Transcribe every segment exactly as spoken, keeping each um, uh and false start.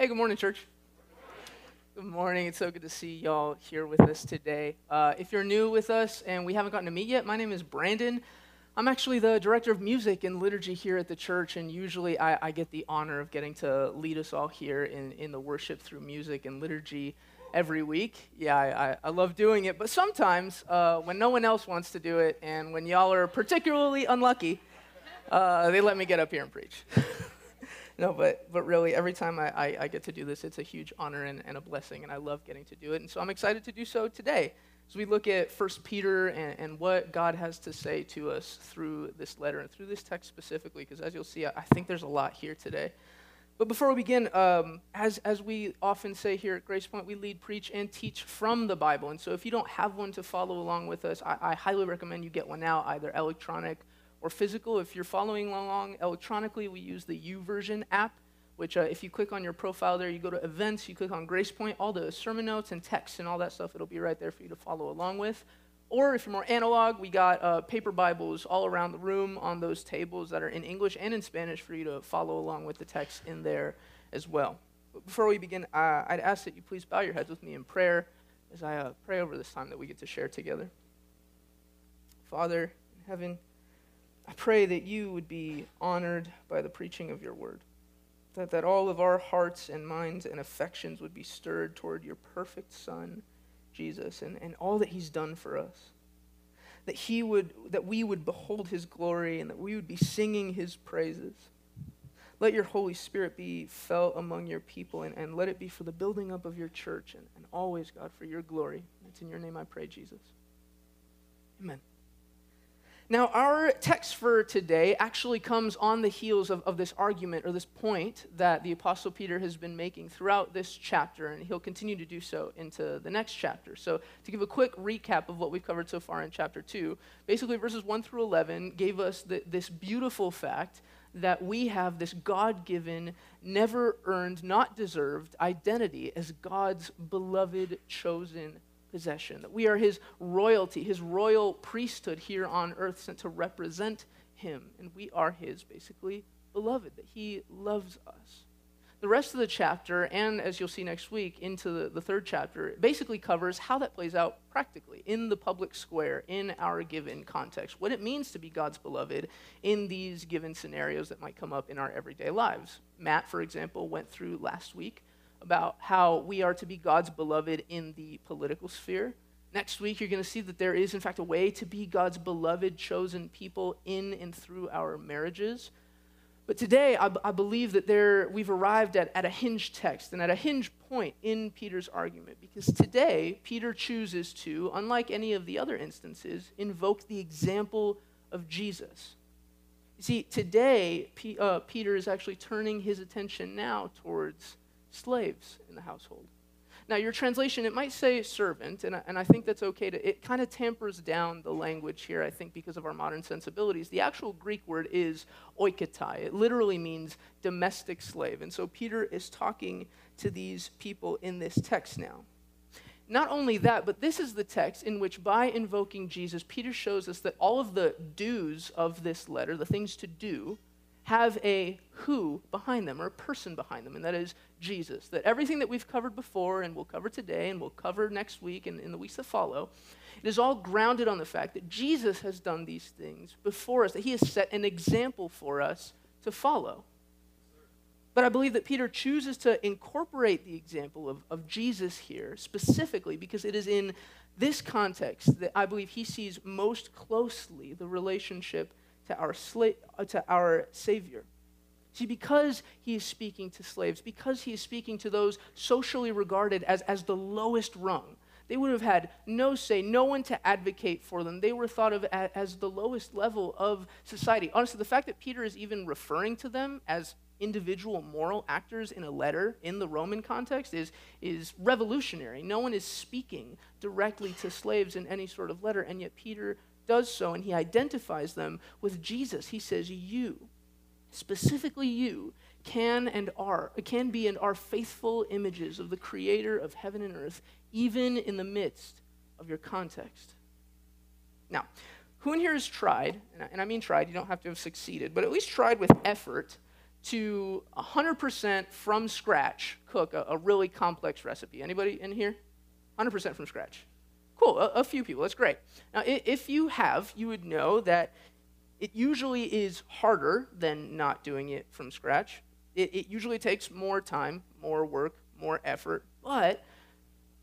Hey, good morning, church. Good morning. It's so good to see y'all here with us today. Uh, if you're new with us and we haven't gotten to meet yet, my name is Brandon. I'm actually the director of music and liturgy here at the church, and usually I, I get the honor of getting to lead us all here in, in the worship through music and liturgy every week. Yeah, I, I, I love doing it, but sometimes uh, when no one else wants to do it and when y'all are particularly unlucky, uh, they let me get up here and preach. No, but but really, every time I, I, I get to do this, it's a huge honor and, and a blessing, and I love getting to do it. And so I'm excited to do so today as we look at First Peter and, and what God has to say to us through this letter and through this text specifically, because as you'll see, I, I think there's a lot here today. But before we begin, um, as, as we often say here at Grace Point, we lead, preach, and teach from the Bible. And so if you don't have one to follow along with us, I, I highly recommend you get one now, either electronic or physical. If you're following along electronically, we use the YouVersion app, which uh, if you click on your profile there, you go to events, you click on Grace Point, all the sermon notes and texts and all that stuff, it'll be right there for you to follow along with. Or if you're more analog, we got uh, paper Bibles all around the room on those tables that are in English and in Spanish for you to follow along with the text in there as well. But before we begin, uh, I'd ask that you please bow your heads with me in prayer as I uh, pray over this time that we get to share together. Father in heaven, I pray that you would be honored by the preaching of your word, that, that all of our hearts and minds and affections would be stirred toward your perfect Son, Jesus, and, and all that he's done for us, that he would, that we would behold his glory and that we would be singing his praises. Let your Holy Spirit be felt among your people, and, and let it be for the building up of your church, and, and always, God, for your glory. And it's in your name I pray, Jesus. Amen. Now, our text for today actually comes on the heels of, of this argument or this point that the Apostle Peter has been making throughout this chapter, and he'll continue to do so into the next chapter. So to give a quick recap of what we've covered so far in chapter two, basically verses one through eleven gave us the, this beautiful fact that we have this God-given, never-earned, not-deserved identity as God's beloved, chosen possession, that we are his royalty, his royal priesthood here on earth sent to represent him, and we are his, basically, beloved, that he loves us. The rest of the chapter, and as you'll see next week, into the, the third chapter, basically covers how that plays out practically in the public square, in our given context, what it means to be God's beloved in these given scenarios that might come up in our everyday lives. Matt, for example, went through last week about how we are to be God's beloved in the political sphere. Next week, you're going to see that there is, in fact, a way to be God's beloved, chosen people in and through our marriages. But today, I, b- I believe that there we've arrived at, at a hinge text and at a hinge point in Peter's argument, because today, Peter chooses to, unlike any of the other instances, invoke the example of Jesus. You see, today, P- uh, Peter is actually turning his attention now towards slaves in the household. Now, your translation, it might say servant, and I, and I think that's okay to, it kind of tampers down the language here, I think, because of our modern sensibilities. The actual Greek word is oikotai. It literally means domestic slave. And so Peter is talking to these people in this text now. Not only that, but this is the text in which, by invoking Jesus, Peter shows us that all of the do's of this letter, the things to do, have a who behind them, or a person behind them, and that is Jesus. That everything that we've covered before, and we'll cover today, and we'll cover next week, and in the weeks that follow, it is all grounded on the fact that Jesus has done these things before us, that he has set an example for us to follow. But I believe that Peter chooses to incorporate the example of, of Jesus here, specifically because it is in this context that I believe he sees most closely the relationship to our slave, uh, to our Savior. See, because he is speaking to slaves, because he is speaking to those socially regarded as, as the lowest rung, they would have had no say, no one to advocate for them. They were thought of as, as the lowest level of society. Honestly, the fact that Peter is even referring to them as individual moral actors in a letter in the Roman context is, is revolutionary. No one is speaking directly to slaves in any sort of letter, and yet Peter does so, and he identifies them with Jesus. He says, you, specifically you, can and are, can be and are faithful images of the creator of heaven and earth, even in the midst of your context. Now, who in here has tried, and I mean tried, you don't have to have succeeded, but at least tried with effort to one hundred percent from scratch cook a, a really complex recipe. Anybody in here? one hundred percent from scratch. Cool, a, a few people, that's great. Now, if you have, you would know that it usually is harder than not doing it from scratch. It, it usually takes more time, more work, more effort, but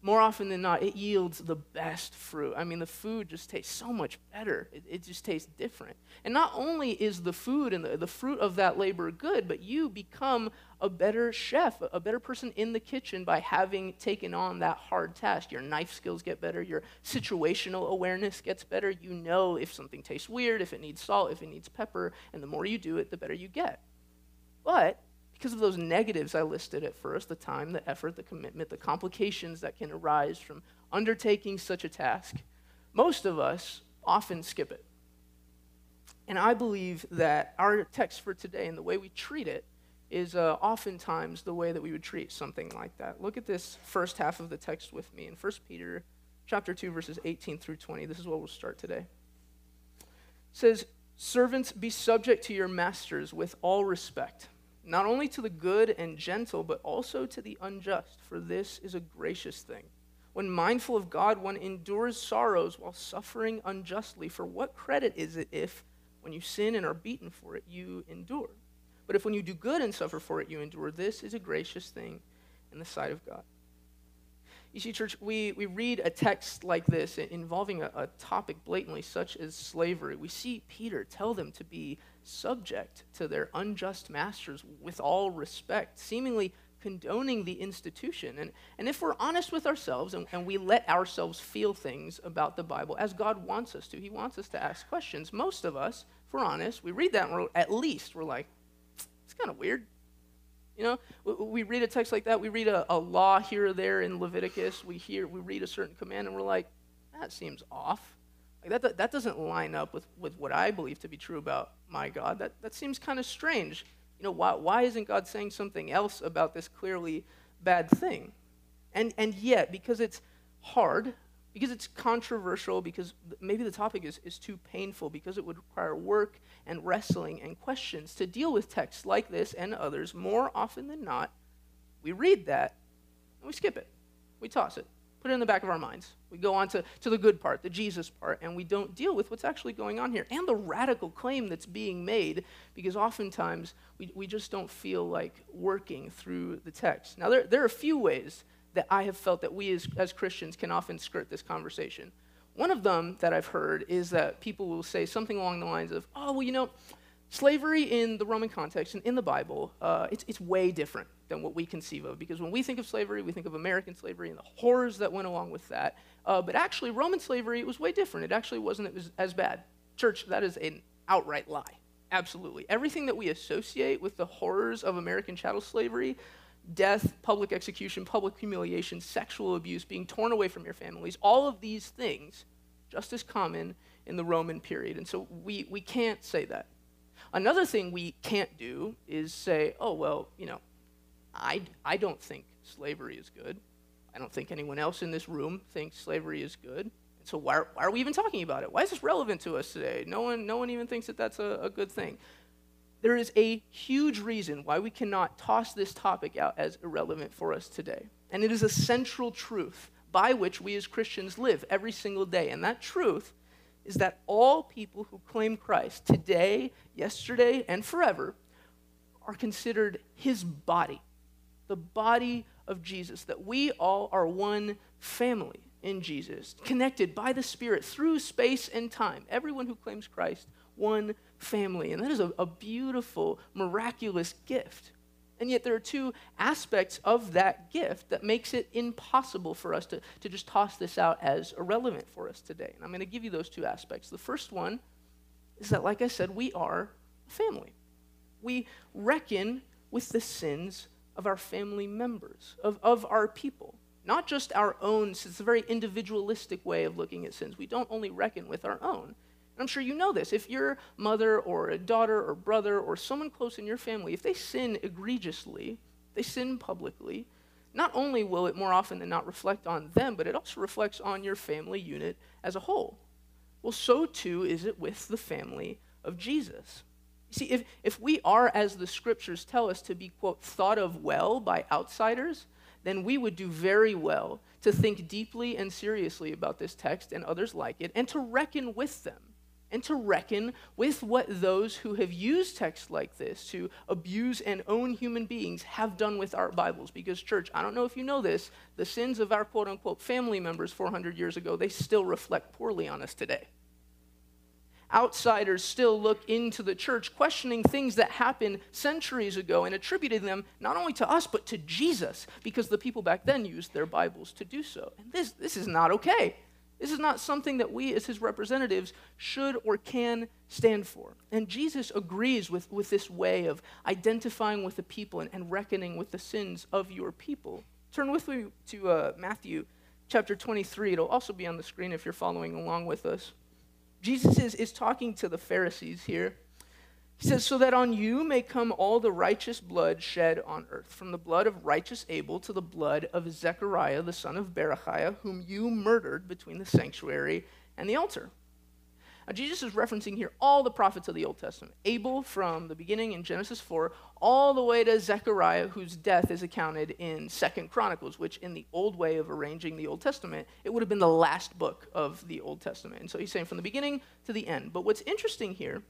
more often than not, it yields the best fruit. I mean, the food just tastes so much better. It, it just tastes different. And not only is the food and the, the fruit of that labor good, but you become a better chef, a better person in the kitchen by having taken on that hard task. Your knife skills get better. Your situational awareness gets better. You know if something tastes weird, if it needs salt, if it needs pepper, and the more you do it, the better you get. But because of those negatives I listed at first, the time, the effort, the commitment, the complications that can arise from undertaking such a task, most of us often skip it. And I believe that our text for today and the way we treat it is uh, oftentimes the way that we would treat something like that. Look at this first half of the text with me in First Peter chapter two, verses eighteen through twenty. This is what we'll start today. It says, "Servants, be subject to your masters with all respect, not only to the good and gentle, but also to the unjust, for this is a gracious thing. When mindful of God, one endures sorrows while suffering unjustly. For what credit is it if, when you sin and are beaten for it, you endure? But if when you do good and suffer for it, you endure, this is a gracious thing in the sight of God." You see, church, we, we read a text like this involving a, a topic blatantly such as slavery. We see Peter tell them to be subject to their unjust masters with all respect, seemingly condoning the institution. And, and if we're honest with ourselves and, and we let ourselves feel things about the Bible as God wants us to, he wants us to ask questions. Most of us, if we're honest, we read that and we're, at least we're like, it's kind of weird. You know, we, we read a text like that. We read a, a law here or there in Leviticus. We hear, we read a certain command, and we're like, that seems off. Like that, that, that doesn't line up with, with what I believe to be true about my God. That that seems kind of strange. You know, why why isn't God saying something else about this clearly bad thing? And and yet, because it's hard, because it's controversial, because maybe the topic is, is too painful, because it would require work and wrestling and questions to deal with texts like this and others, more often than not, we read that and we skip it. We toss it, put it in the back of our minds. We go on to, to the good part, the Jesus part, and we don't deal with what's actually going on here and the radical claim that's being made, because oftentimes we, we just don't feel like working through the text. Now, there, there are a few ways that I have felt that we as, as Christians can often skirt this conversation. One of them that I've heard is that people will say something along the lines of, oh, well, you know, slavery in the Roman context and in the Bible, uh, it's, it's way different than what we conceive of, because when we think of slavery, we think of American slavery and the horrors that went along with that. Uh, but actually, Roman slavery was way different. It actually wasn't it was as bad. Church, that is an outright lie. Absolutely. Everything that we associate with the horrors of American chattel slavery, death, public execution, public humiliation, sexual abuse, being torn away from your families, all of these things just as common in the Roman period. And so we, we can't say that. Another thing we can't do is say, oh, well, you know, I, I don't think slavery is good. I don't think anyone else in this room thinks slavery is good. And so why are, why are we even talking about it? Why is this relevant to us today? No one, no one even thinks that that's a, a good thing. There is a huge reason why we cannot toss this topic out as irrelevant for us today. And it is a central truth by which we as Christians live every single day. And that truth is that all people who claim Christ today, yesterday, and forever are considered his body, the body of Jesus, that we all are one family in Jesus, connected by the Spirit through space and time. Everyone who claims Christ, one family. And that is a, a beautiful, miraculous gift. And yet there are two aspects of that gift that makes it impossible for us to, to just toss this out as irrelevant for us today. And I'm going to give you those two aspects. The first one is that, like I said, we are a family. We reckon with the sins of our family members, of, of our people. Not just our own, it's a very individualistic way of looking at sins. We don't only reckon with our own. I'm sure you know this. If your mother or a daughter or brother or someone close in your family, if they sin egregiously, they sin publicly, not only will it more often than not reflect on them, but it also reflects on your family unit as a whole. Well, so too is it with the family of Jesus. See, if, if we are, as the scriptures tell us, to be, quote, thought of well by outsiders, then we would do very well to think deeply and seriously about this text and others like it, and to reckon with them, and to reckon with what those who have used texts like this to abuse and own human beings have done with our Bibles. Because, church, I don't know if you know this, the sins of our quote-unquote family members four hundred years ago, they still reflect poorly on us today. Outsiders still look into the church, questioning things that happened centuries ago and attributing them not only to us, but to Jesus, because the people back then used their Bibles to do so. And this, this is not okay. This is not something that we as his representatives should or can stand for. And Jesus agrees with, with this way of identifying with the people and, and reckoning with the sins of your people. Turn with me to uh, Matthew chapter twenty-three. It'll also be on the screen if you're following along with us. Jesus is, is talking to the Pharisees here. He says, so that on you may come all the righteous blood shed on earth, from the blood of righteous Abel to the blood of Zechariah, the son of Berechiah, whom you murdered between the sanctuary and the altar. Now, Jesus is referencing here all the prophets of the Old Testament. Abel from the beginning in Genesis four, all the way to Zechariah, whose death is accounted in Second Chronicles, which in the old way of arranging the Old Testament, it would have been the last book of the Old Testament. And so he's saying from the beginning to the end. But what's interesting here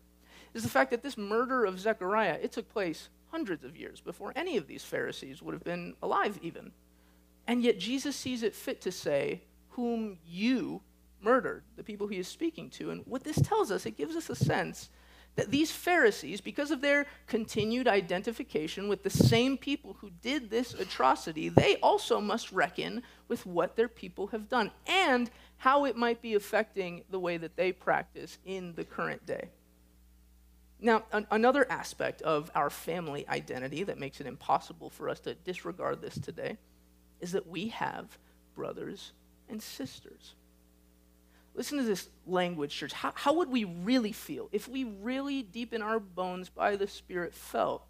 is the fact that this murder of Zechariah, it took place hundreds of years before any of these Pharisees would have been alive even. And yet Jesus sees it fit to say, whom you murdered, the people he is speaking to. And what this tells us, it gives us a sense that these Pharisees, because of their continued identification with the same people who did this atrocity, they also must reckon with what their people have done and how it might be affecting the way that they practice in the current day. Now, an- another aspect of our family identity that makes it impossible for us to disregard this today is that we have brothers and sisters. Listen to this language, church. How, how would we really feel if we really deep in our bones by the Spirit felt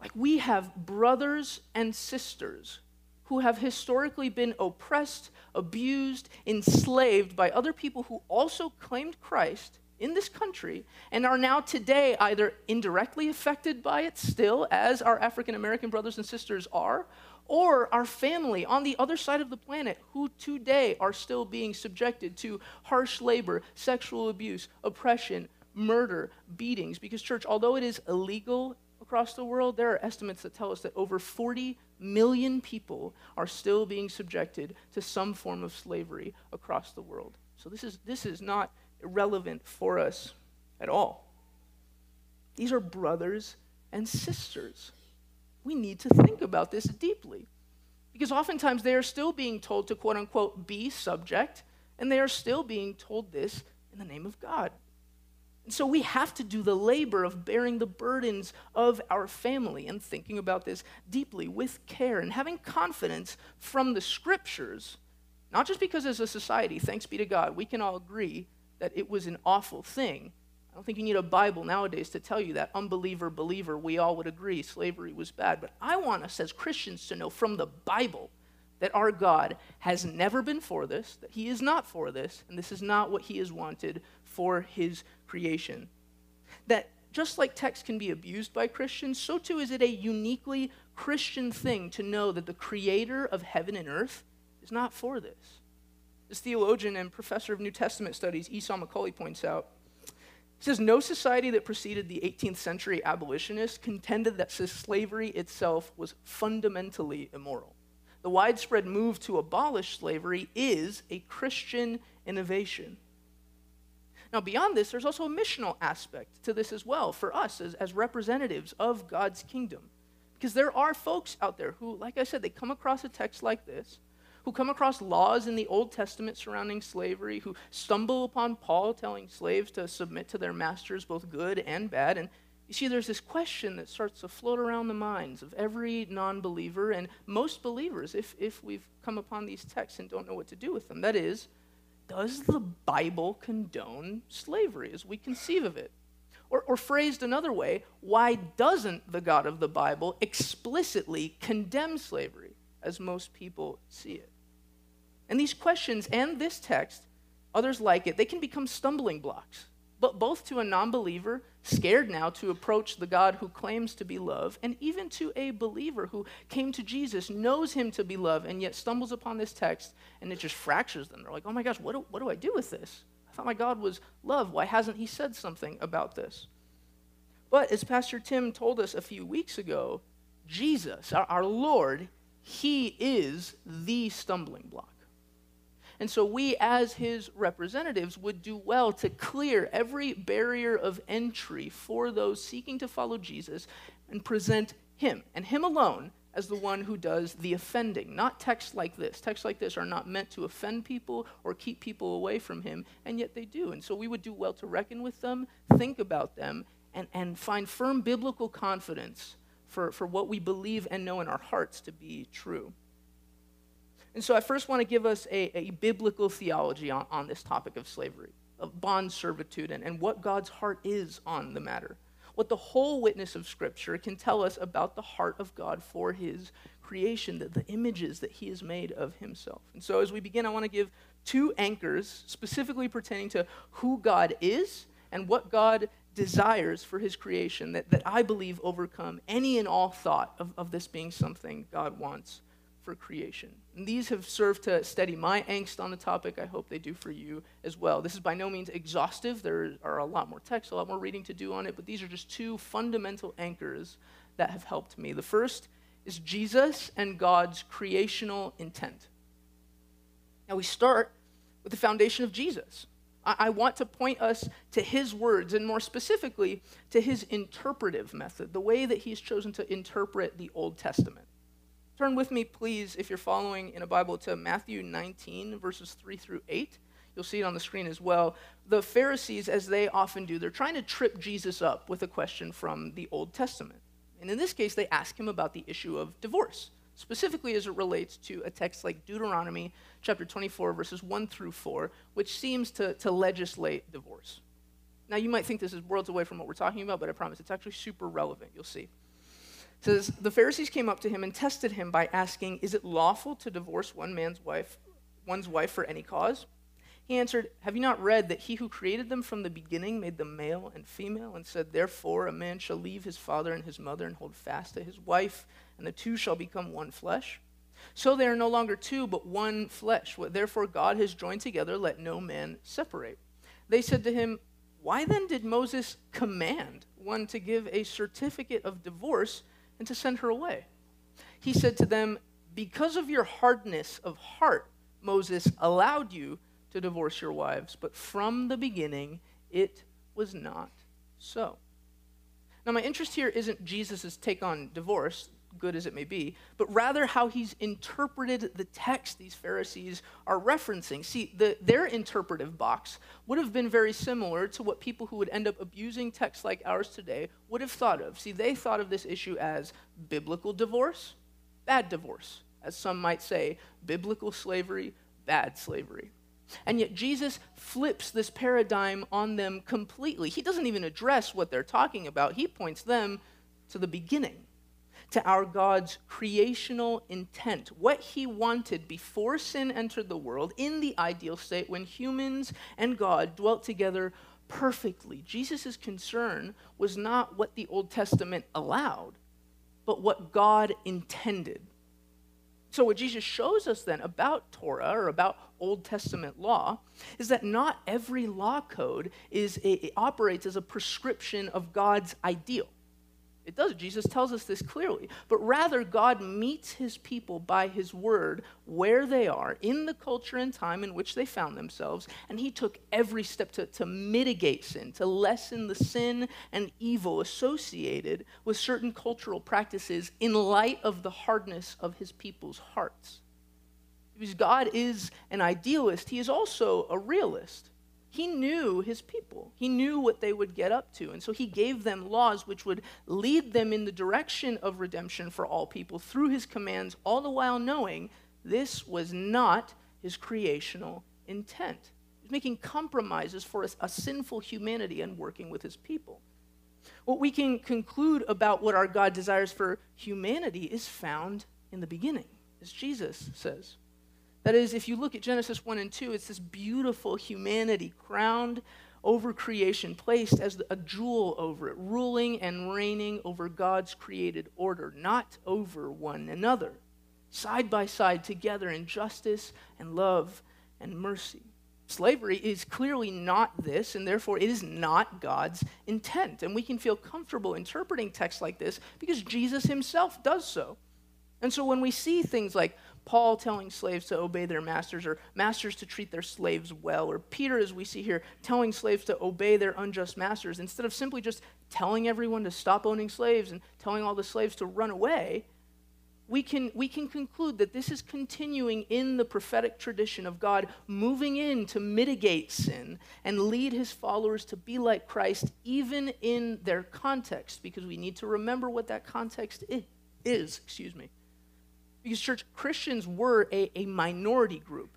like we have brothers and sisters who have historically been oppressed, abused, enslaved by other people who also claimed Christ in this country and are now today either indirectly affected by it still, as our African-American brothers and sisters are, or our family on the other side of the planet who today are still being subjected to harsh labor, sexual abuse, oppression, murder, beatings. Because, church, although it is illegal across the world, there are estimates that tell us that over forty million people are still being subjected to some form of slavery across the world. So this is, this is not irrelevant for us at all. These are brothers and sisters. We need to think about this deeply, because oftentimes they are still being told to, quote unquote, be subject, and they are still being told this in the name of God. And so we have to do the labor of bearing the burdens of our family and thinking about this deeply with care and having confidence from the scriptures, not just because as a society, thanks be to God, we can all agree that it was an awful thing. I don't think you need a Bible nowadays to tell you that. Unbeliever, believer, we all would agree slavery was bad. But I want us as Christians to know from the Bible that our God has never been for this, that he is not for this, and this is not what he has wanted for his creation. That just like text can be abused by Christians, so too is it a uniquely Christian thing to know that the creator of heaven and earth is not for this. This theologian and professor of New Testament studies, Esau McCaulley, points out, he says, no society that preceded the eighteenth century abolitionists contended that slavery itself was fundamentally immoral. The widespread move to abolish slavery is a Christian innovation. Now, beyond this, there's also a missional aspect to this as well for us as, as representatives of God's kingdom. Because there are folks out there who, like I said, they come across a text like this, who come across laws in the Old Testament surrounding slavery, who stumble upon Paul telling slaves to submit to their masters, both good and bad. And you see, there's this question that starts to float around the minds of every non-believer and most believers, if, if we've come upon these texts and don't know what to do with them. That is, does the Bible condone slavery as we conceive of it? Or, or phrased another way, why doesn't the God of the Bible explicitly condemn slavery as most people see it? And these questions and this text, others like it, they can become stumbling blocks but both to a non-believer, scared now to approach the God who claims to be love, and even to a believer who came to Jesus, knows him to be love, and yet stumbles upon this text, and it just fractures them. They're like, oh my gosh, what do, what do I do with this? I thought my God was love. Why hasn't he said something about this? But as Pastor Tim told us a few weeks ago, Jesus, our, our Lord, he is the stumbling block. And so we, as his representatives, would do well to clear every barrier of entry for those seeking to follow Jesus and present him, and him alone, as the one who does the offending, not texts like this. Texts like this are not meant to offend people or keep people away from him, and yet they do. And so we would do well to reckon with them, think about them, and, and find firm biblical confidence for, for what we believe and know in our hearts to be true. And so I first want to give us a, a biblical theology on, on this topic of slavery, of bond servitude, and, and what God's heart is on the matter. What the whole witness of Scripture can tell us about the heart of God for his creation, the, the images that he has made of himself. And so as we begin, I want to give two anchors specifically pertaining to who God is and what God desires for his creation that, that I believe overcome any and all thought of, of this being something God wants for creation. And these have served to steady my angst on the topic. I hope they do for you as well. This is by no means exhaustive. There are a lot more texts, a lot more reading to do on it, but these are just two fundamental anchors that have helped me. The first is Jesus and God's creational intent. Now we start with the foundation of Jesus. I want to point us to his words, and more specifically, to his interpretive method, the way that he's chosen to interpret the Old Testament. Turn with me, please, if you're following in a Bible, to Matthew nineteen, verses three through eight. You'll see it on the screen as well. The Pharisees, as they often do, they're trying to trip Jesus up with a question from the Old Testament. And in this case, they ask him about the issue of divorce, specifically as it relates to a text like Deuteronomy chapter twenty-four, verses one through four, which seems to, to legislate divorce. Now, you might think this is worlds away from what we're talking about, but I promise it's actually super relevant. You'll see. It says, the Pharisees came up to him and tested him by asking, is it lawful to divorce one man's wife, one's wife for any cause? He answered, have you not read that he who created them from the beginning made them male and female and said, therefore a man shall leave his father and his mother and hold fast to his wife, and the two shall become one flesh? So they are no longer two, but one flesh. What therefore God has joined together, let no man separate. They said to him, why then did Moses command one to give a certificate of divorce and to send her away? He said to them, because of your hardness of heart, Moses allowed you to divorce your wives, but from the beginning it was not so. Now my interest here isn't Jesus' take on divorce, good as it may be, but rather how he's interpreted the text these Pharisees are referencing. See, the, their interpretive box would have been very similar to what people who would end up abusing texts like ours today would have thought of. See, they thought of this issue as biblical divorce, bad divorce, as some might say, biblical slavery, bad slavery. And yet Jesus flips this paradigm on them completely. He doesn't even address what they're talking about. He points them to the beginning, to our God's creational intent, what he wanted before sin entered the world in the ideal state when humans and God dwelt together perfectly. Jesus' concern was not what the Old Testament allowed, but what God intended. So what Jesus shows us then about Torah or about Old Testament law is that not every law code is a, it operates as a prescription of God's ideal. It does. Jesus tells us this clearly. But rather, God meets his people by his word where they are, in the culture and time in which they found themselves, and he took every step to, to mitigate sin, to lessen the sin and evil associated with certain cultural practices in light of the hardness of his people's hearts. Because God is an idealist, he is also a realist. He knew his people. He knew what they would get up to. And so he gave them laws which would lead them in the direction of redemption for all people through his commands, all the while knowing this was not his creational intent. He was making compromises for a, a sinful humanity and working with his people. What we can conclude about what our God desires for humanity is found in the beginning, as Jesus says. That is, if you look at Genesis one and two, it's this beautiful humanity crowned over creation, placed as a jewel over it, ruling and reigning over God's created order, not over one another, side by side together in justice and love and mercy. Slavery is clearly not this, and therefore it is not God's intent. And we can feel comfortable interpreting texts like this because Jesus himself does so. And so when we see things like Paul telling slaves to obey their masters, or masters to treat their slaves well, or Peter, as we see here, telling slaves to obey their unjust masters, instead of simply just telling everyone to stop owning slaves and telling all the slaves to run away, we can, we can conclude that this is continuing in the prophetic tradition of God, moving in to mitigate sin and lead his followers to be like Christ, even in their context, because we need to remember what that context is, is excuse me. Because, church, Christians were a, a minority group,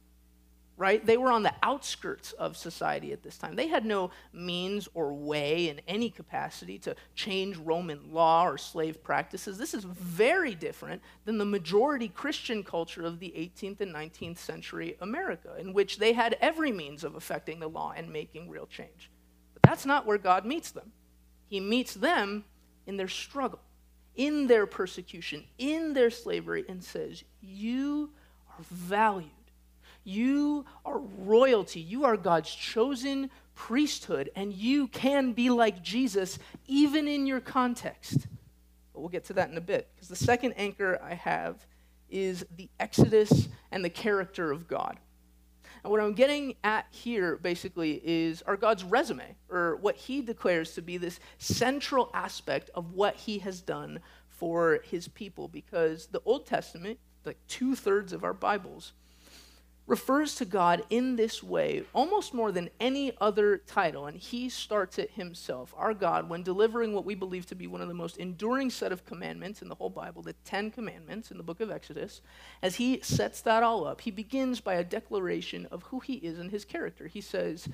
right? They were on the outskirts of society at this time. They had no means or way in any capacity to change Roman law or slave practices. This is very different than the majority Christian culture of the eighteenth and nineteenth century America, in which they had every means of affecting the law and making real change. But that's not where God meets them. He meets them in their struggle, in their persecution, in their slavery, and says, you are valued. You are royalty. You are God's chosen priesthood, and you can be like Jesus even in your context. But we'll get to that in a bit, because the second anchor I have is the Exodus and the character of God. And what I'm getting at here, basically, is our God's resume, or what he declares to be this central aspect of what he has done for his people. Because the Old Testament, like two-thirds of our Bibles, refers to God in this way almost more than any other title, and he starts it himself. Our God, when delivering what we believe to be one of the most enduring set of commandments in the whole Bible, the Ten Commandments in the book of Exodus, as he sets that all up, he begins by a declaration of who he is and his character. He says,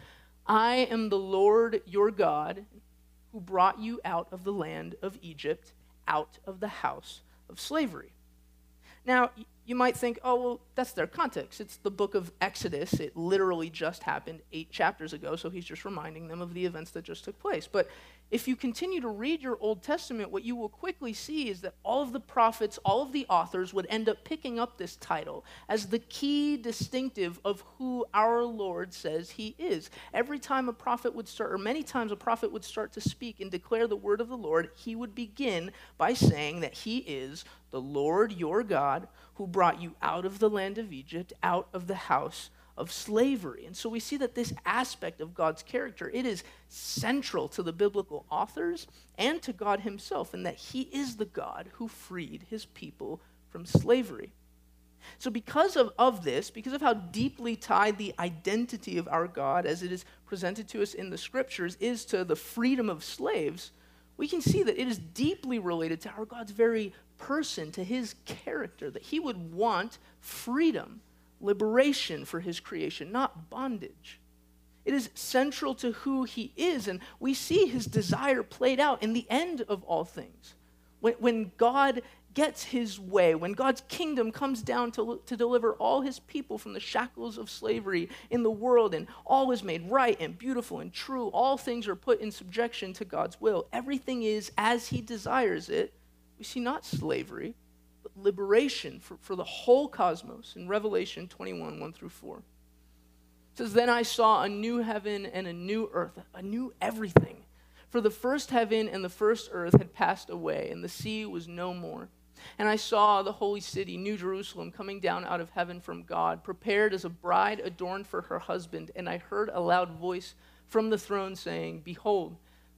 I am the Lord your God who brought you out of the land of Egypt, out of the house of slavery. Now, you might think, oh, well, that's their context. It's the book of Exodus. It literally just happened eight chapters ago, so he's just reminding them of the events that just took place. But if you continue to read your Old Testament, what you will quickly see is that all of the prophets, all of the authors would end up picking up this title as the key distinctive of who our Lord says he is. Every time a prophet would start, or many times a prophet would start to speak and declare the word of the Lord, he would begin by saying that he is the Lord your God, who brought you out of the land of Egypt, out of the house of slavery. And so we see that this aspect of God's character, it is central to the biblical authors and to God himself, and that he is the God who freed his people from slavery. So because of, of this, because of how deeply tied the identity of our God as it is presented to us in the scriptures is to the freedom of slaves, we can see that it is deeply related to our God's very person, to his character, that he would want freedom, liberation for his creation, not bondage. It is central to who he is, and we see his desire played out in the end of all things. When, when God gets his way, when God's kingdom comes down to, to deliver all his people from the shackles of slavery in the world, and all is made right and beautiful and true, all things are put in subjection to God's will, everything is as he desires it, we see not slavery, but liberation for, for the whole cosmos in Revelation twenty-one, one through four. It says, Then I saw a new heaven and a new earth, a new everything. For the first heaven and the first earth had passed away, and the sea was no more. And I saw the holy city, New Jerusalem, coming down out of heaven from God, prepared as a bride adorned for her husband. And I heard a loud voice from the throne saying, Behold,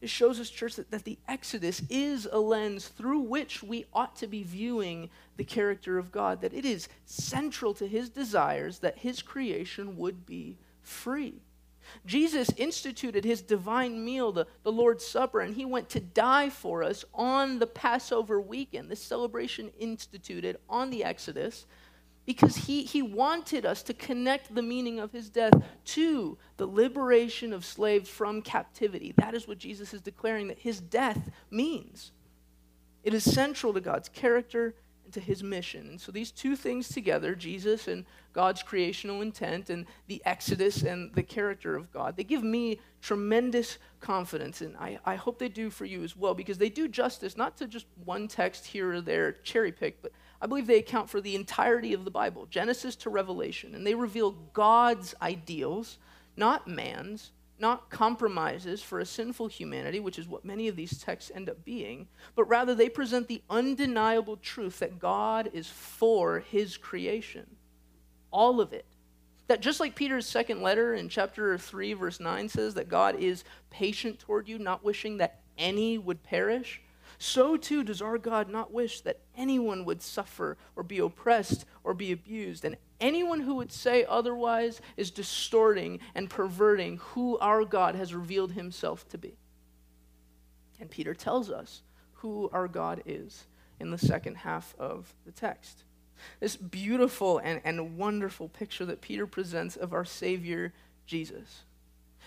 This shows us, church, that, that the Exodus is a lens through which we ought to be viewing the character of God, that it is central to his desires that his creation would be free. Jesus instituted his divine meal, the, the Lord's Supper, and he went to die for us on the Passover weekend, this celebration instituted on the Exodus, because he, he wanted us to connect the meaning of his death to the liberation of slaves from captivity. That is what Jesus is declaring that his death means. It is central to God's character and to his mission. And so these two things together, Jesus and God's creational intent and the Exodus and the character of God, they give me tremendous confidence, and I, I hope they do for you as well, because they do justice, not to just one text here or there, cherry-picked, but I believe they account for the entirety of the Bible, Genesis to Revelation, and they reveal God's ideals, not man's, not compromises for a sinful humanity, which is what many of these texts end up being, but rather they present the undeniable truth that God is for his creation, all of it. That just like Peter's second letter in chapter three, verse nine says that God is patient toward you, not wishing that any would perish, so too does our God not wish that anyone would suffer or be oppressed or be abused. And anyone who would say otherwise is distorting and perverting who our God has revealed himself to be. And Peter tells us who our God is in the second half of the text. This beautiful and, and wonderful picture that Peter presents of our Savior, Jesus.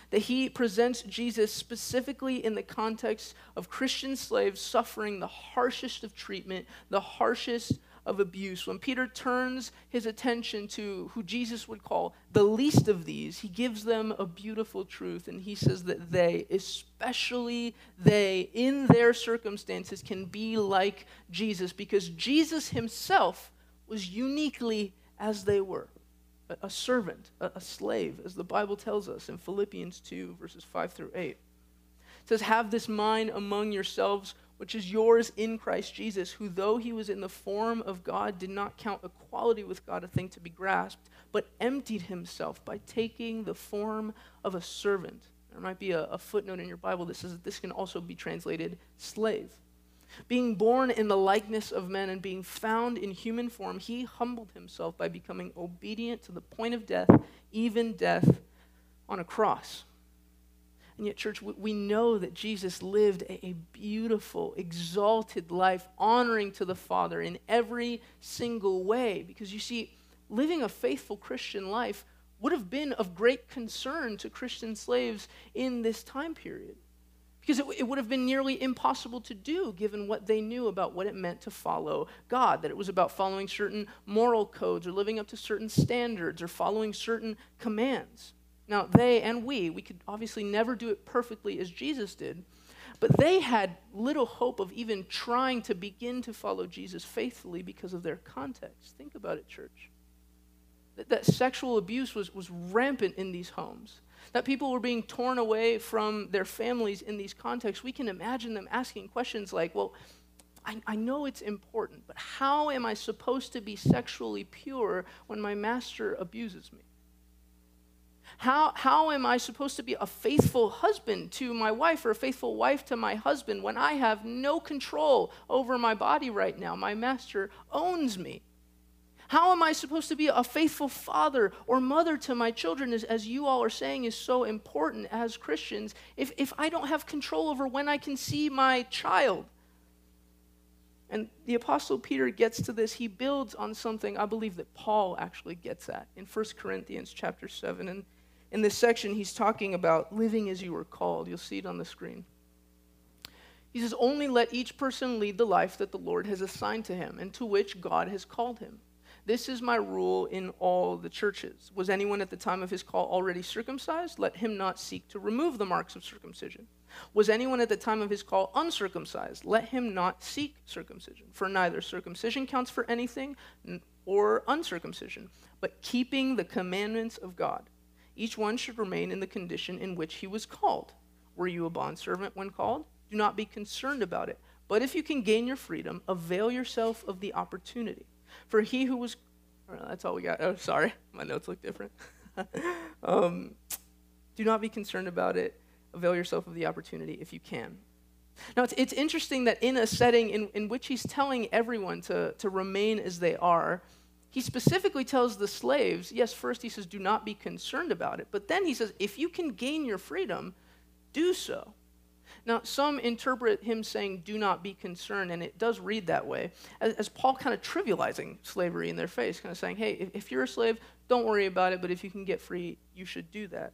That he presents Jesus specifically in the context of Christian slaves suffering the harshest of treatment, the harshest of abuse. When Peter turns his attention to who Jesus would call the least of these, he gives them a beautiful truth, and he says that they, especially they, in their circumstances, can be like Jesus, because Jesus himself was uniquely as they were. A servant, a slave, as the Bible tells us in Philippians two, verses five through eight. It says, "Have this mind among yourselves, which is yours in Christ Jesus, who though he was in the form of God, did not count equality with God a thing to be grasped, but emptied himself by taking the form of a servant." There might be a, a footnote in your Bible that says that this can also be translated slave. "Being born in the likeness of men and being found in human form, he humbled himself by becoming obedient to the point of death, even death on a cross." And yet, church, we know that Jesus lived a beautiful, exalted life, honoring to the Father in every single way. Because you see, living a faithful Christian life would have been of great concern to Christian slaves in this time period. Because it, it would have been nearly impossible to do, given what they knew about what it meant to follow God, that it was about following certain moral codes or living up to certain standards or following certain commands. Now, they and we, we could obviously never do it perfectly as Jesus did, but they had little hope of even trying to begin to follow Jesus faithfully because of their context. Think about it, church. That, that sexual abuse was, was rampant in these homes. That people were being torn away from their families in these contexts, we can imagine them asking questions like, well, I, I know it's important, but how am I supposed to be sexually pure when my master abuses me? How, how am I supposed to be a faithful husband to my wife or a faithful wife to my husband when I have no control over my body right now? My master owns me. How am I supposed to be a faithful father or mother to my children, as, as you all are saying is so important as Christians, if, if I don't have control over when I can see my child? And the Apostle Peter gets to this. He builds on something I believe that Paul actually gets at in First Corinthians chapter seven. And in this section, he's talking about living as you were called. You'll see it on the screen. He says, "Only let each person lead the life that the Lord has assigned to him and to which God has called him. This is my rule in all the churches. Was anyone at the time of his call already circumcised? Let him not seek to remove the marks of circumcision. Was anyone at the time of his call uncircumcised? Let him not seek circumcision. For neither circumcision counts for anything or uncircumcision, but keeping the commandments of God. Each one should remain in the condition in which he was called. Were you a bondservant when called? Do not be concerned about it. But if you can gain your freedom, avail yourself of the opportunity. For he who was," oh, that's all we got. Oh, sorry, my notes look different. um, "do not be concerned about it. Avail yourself of the opportunity if you can." Now, it's, it's interesting that in a setting in, in which he's telling everyone to, to remain as they are, he specifically tells the slaves, yes, first he says, do not be concerned about it. But then he says, if you can gain your freedom, do so. Now, some interpret him saying, do not be concerned, and it does read that way, as, as Paul kind of trivializing slavery in their face, kind of saying, hey, if, if you're a slave, don't worry about it, but if you can get free, you should do that.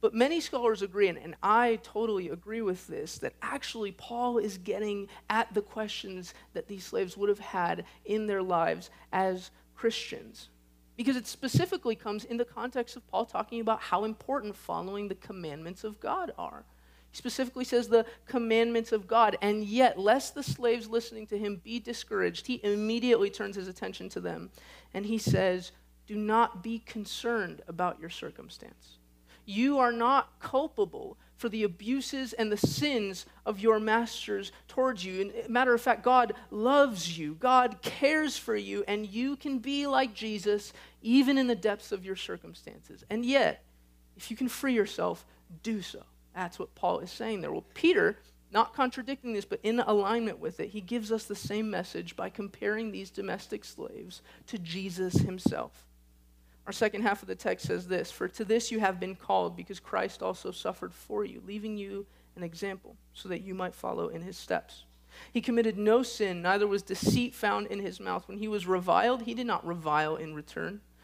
But many scholars agree, and, and I totally agree with this, that actually Paul is getting at the questions that these slaves would have had in their lives as Christians, because it specifically comes in the context of Paul talking about how important following the commandments of God are. He specifically says the commandments of God, and yet, lest the slaves listening to him be discouraged, he immediately turns his attention to them, and he says, do not be concerned about your circumstance. You are not culpable for the abuses and the sins of your masters towards you. And matter of fact, God loves you. God cares for you. And you can be like Jesus even in the depths of your circumstances. And yet, if you can free yourself, do so. That's what Paul is saying there. Well, Peter, not contradicting this, but in alignment with it, he gives us the same message by comparing these domestic slaves to Jesus himself. Our second half of the text says this, for to this you have been called, because Christ also suffered for you, leaving you an example, so that you might follow in his steps. He committed no sin, neither was deceit found in his mouth. When he was reviled, he did not revile in return.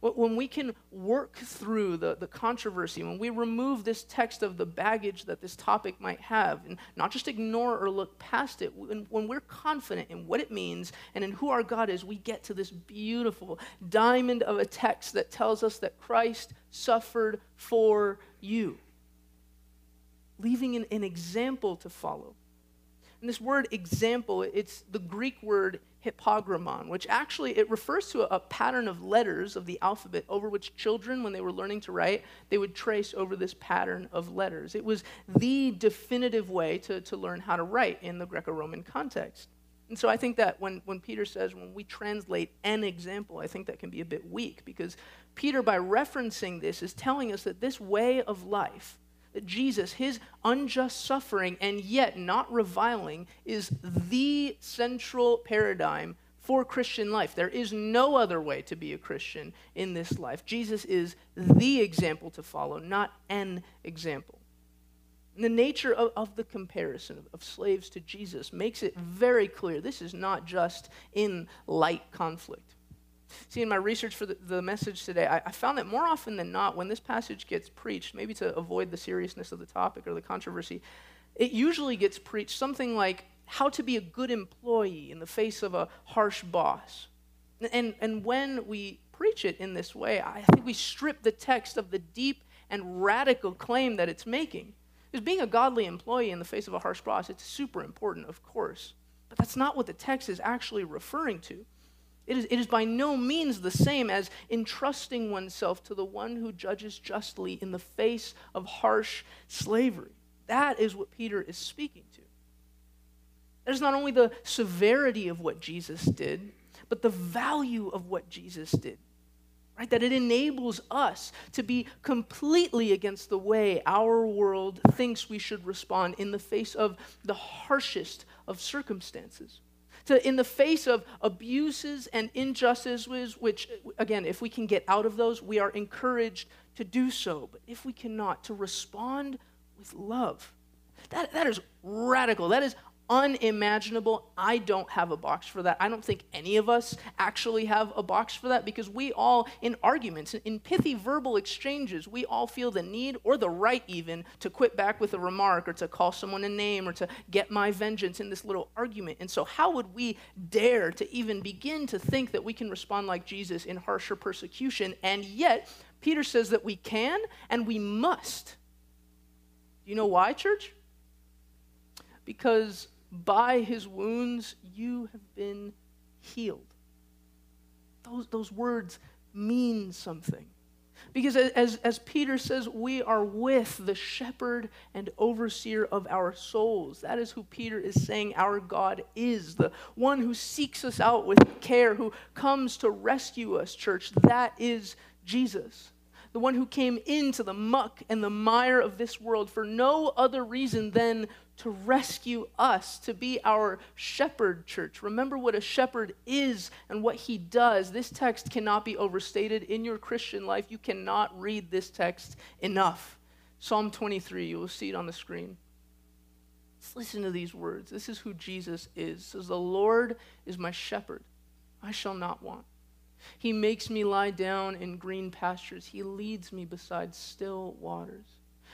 When we can work through the, the controversy, when we remove this text of the baggage that this topic might have, and not just ignore or look past it, when, when we're confident in what it means and in who our God is, we get to this beautiful diamond of a text that tells us that Christ suffered for you, leaving an, an example to follow. And this word example, it's the Greek word hypogromon, which actually, it refers to a, a pattern of letters of the alphabet over which children, when they were learning to write, they would trace over this pattern of letters. It was the definitive way to, to learn how to write in the Greco-Roman context. And so I think that when, when Peter says, when we translate an example, I think that can be a bit weak, because Peter, by referencing this, is telling us that this way of life, that Jesus, his unjust suffering and yet not reviling, is the central paradigm for Christian life. There is no other way to be a Christian in this life. Jesus is the example to follow, not an example. And the nature of, of the comparison of, of slaves to Jesus makes it very clear this is not just in light conflict. See, in my research for the, the message today, I, I found that more often than not, when this passage gets preached, maybe to avoid the seriousness of the topic or the controversy, it usually gets preached something like how to be a good employee in the face of a harsh boss. And, and when we preach it in this way, I think we strip the text of the deep and radical claim that it's making. Because being a godly employee in the face of a harsh boss, it's super important, of course. But that's not what the text is actually referring to. It is, it is by no means the same as entrusting oneself to the one who judges justly in the face of harsh slavery. That is what Peter is speaking to. There's not only the severity of what Jesus did, but the value of what Jesus did, right? That it enables us to be completely against the way our world thinks we should respond in the face of the harshest of circumstances. To, in the face of abuses and injustices, which, again, if we can get out of those, we are encouraged to do so. But if we cannot, to respond with love. That, that is radical. That is unimaginable. I don't have a box for that. I don't think any of us actually have a box for that, because we all, in arguments, in pithy verbal exchanges, we all feel the need or the right even to quit back with a remark or to call someone a name or to get my vengeance in this little argument. And so how would we dare to even begin to think that we can respond like Jesus in harsher persecution? And yet, Peter says that we can and we must. Do you know why, church? Because by his wounds you have been healed. Those, those words mean something. Because as, as Peter says, we are with the shepherd and overseer of our souls. That is who Peter is saying our God is, the one who seeks us out with care, who comes to rescue us, church. That is Jesus, the one who came into the muck and the mire of this world for no other reason than to rescue us, to be our shepherd, church. Remember what a shepherd is and what he does. This text cannot be overstated in your Christian life. You cannot read this text enough. Psalm twenty-three, you will see it on the screen. Let's listen to these words. This is who Jesus is. It says, "The Lord is my shepherd. I shall not want. He makes me lie down in green pastures. He leads me beside still waters.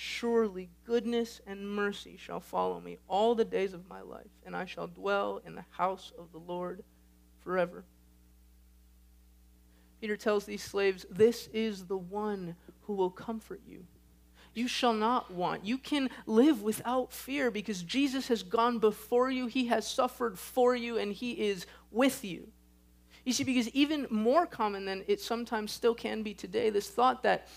Surely goodness and mercy shall follow me all the days of my life, and I shall dwell in the house of the Lord forever." Peter tells these slaves, this is the one who will comfort you. You shall not want. You can live without fear because Jesus has gone before you. He has suffered for you, and he is with you. You see, because even more common than it sometimes still can be today, this thought that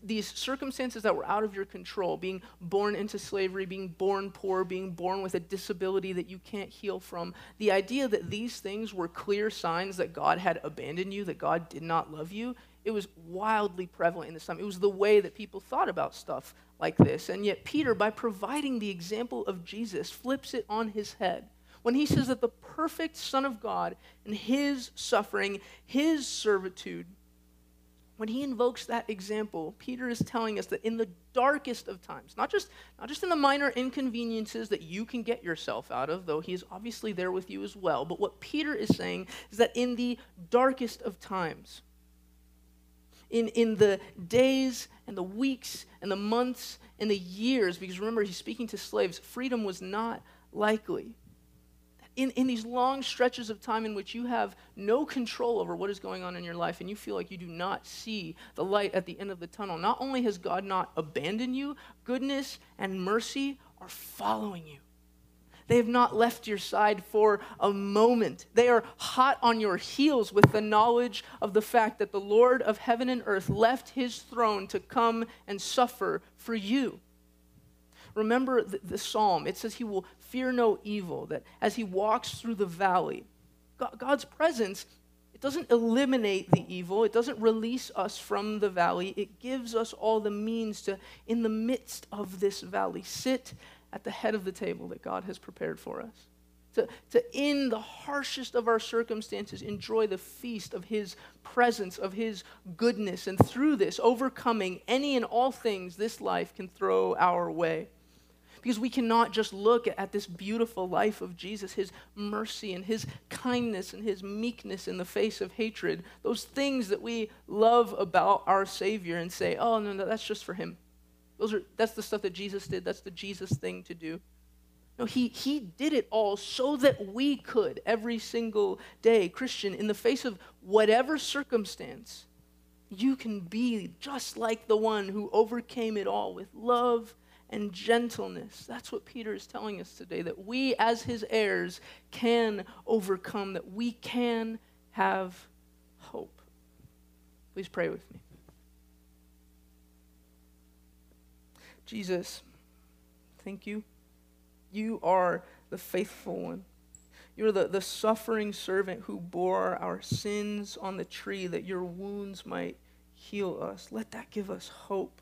these circumstances that were out of your control, being born into slavery, being born poor, being born with a disability that you can't heal from, the idea that these things were clear signs that God had abandoned you, that God did not love you, it was wildly prevalent in this time. It was the way that people thought about stuff like this. And yet Peter, by providing the example of Jesus, flips it on his head. When he says that the perfect Son of God and his suffering, his servitude, when he invokes that example, Peter is telling us that in the darkest of times, not just, not just in the minor inconveniences that you can get yourself out of, though he is obviously there with you as well, but what Peter is saying is that in the darkest of times, in, in the days and the weeks and the months and the years, because remember, he's speaking to slaves, freedom was not likely. In, in these long stretches of time in which you have no control over what is going on in your life and you feel like you do not see the light at the end of the tunnel, not only has God not abandoned you, goodness and mercy are following you. They have not left your side for a moment. They are hot on your heels with the knowledge of the fact that the Lord of heaven and earth left his throne to come and suffer for you. Remember the, the psalm. It says he will fear no evil, that as he walks through the valley, God, God's presence, it doesn't eliminate the evil. It doesn't release us from the valley. It gives us all the means to, in the midst of this valley, sit at the head of the table that God has prepared for us, to, to in the harshest of our circumstances, enjoy the feast of his presence, of his goodness, and through this, overcoming any and all things this life can throw our way. Because we cannot just look at this beautiful life of Jesus, his mercy and his kindness and his meekness in the face of hatred, those things that we love about our Savior, and say, oh, no, no, that's just for him. Those are, that's the stuff that Jesus did. That's the Jesus thing to do. No, he, he did it all so that we could every single day. Christian, in the face of whatever circumstance, you can be just like the one who overcame it all with love and gentleness. That's what Peter is telling us today, that we as his heirs can overcome, that we can have hope. Please pray with me. Jesus, thank you. You are the faithful one. You're the, the suffering servant who bore our sins on the tree that your wounds might heal us. Let that give us hope.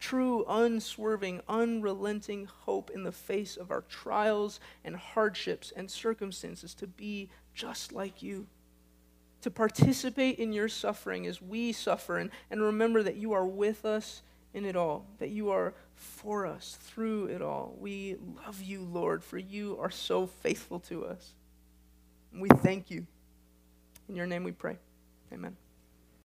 True, unswerving, unrelenting hope in the face of our trials and hardships and circumstances, to be just like you, to participate in your suffering as we suffer, and, and remember that you are with us in it all, that you are for us through it all. We love you, Lord, for you are so faithful to us. And we thank you. In your name we pray. Amen.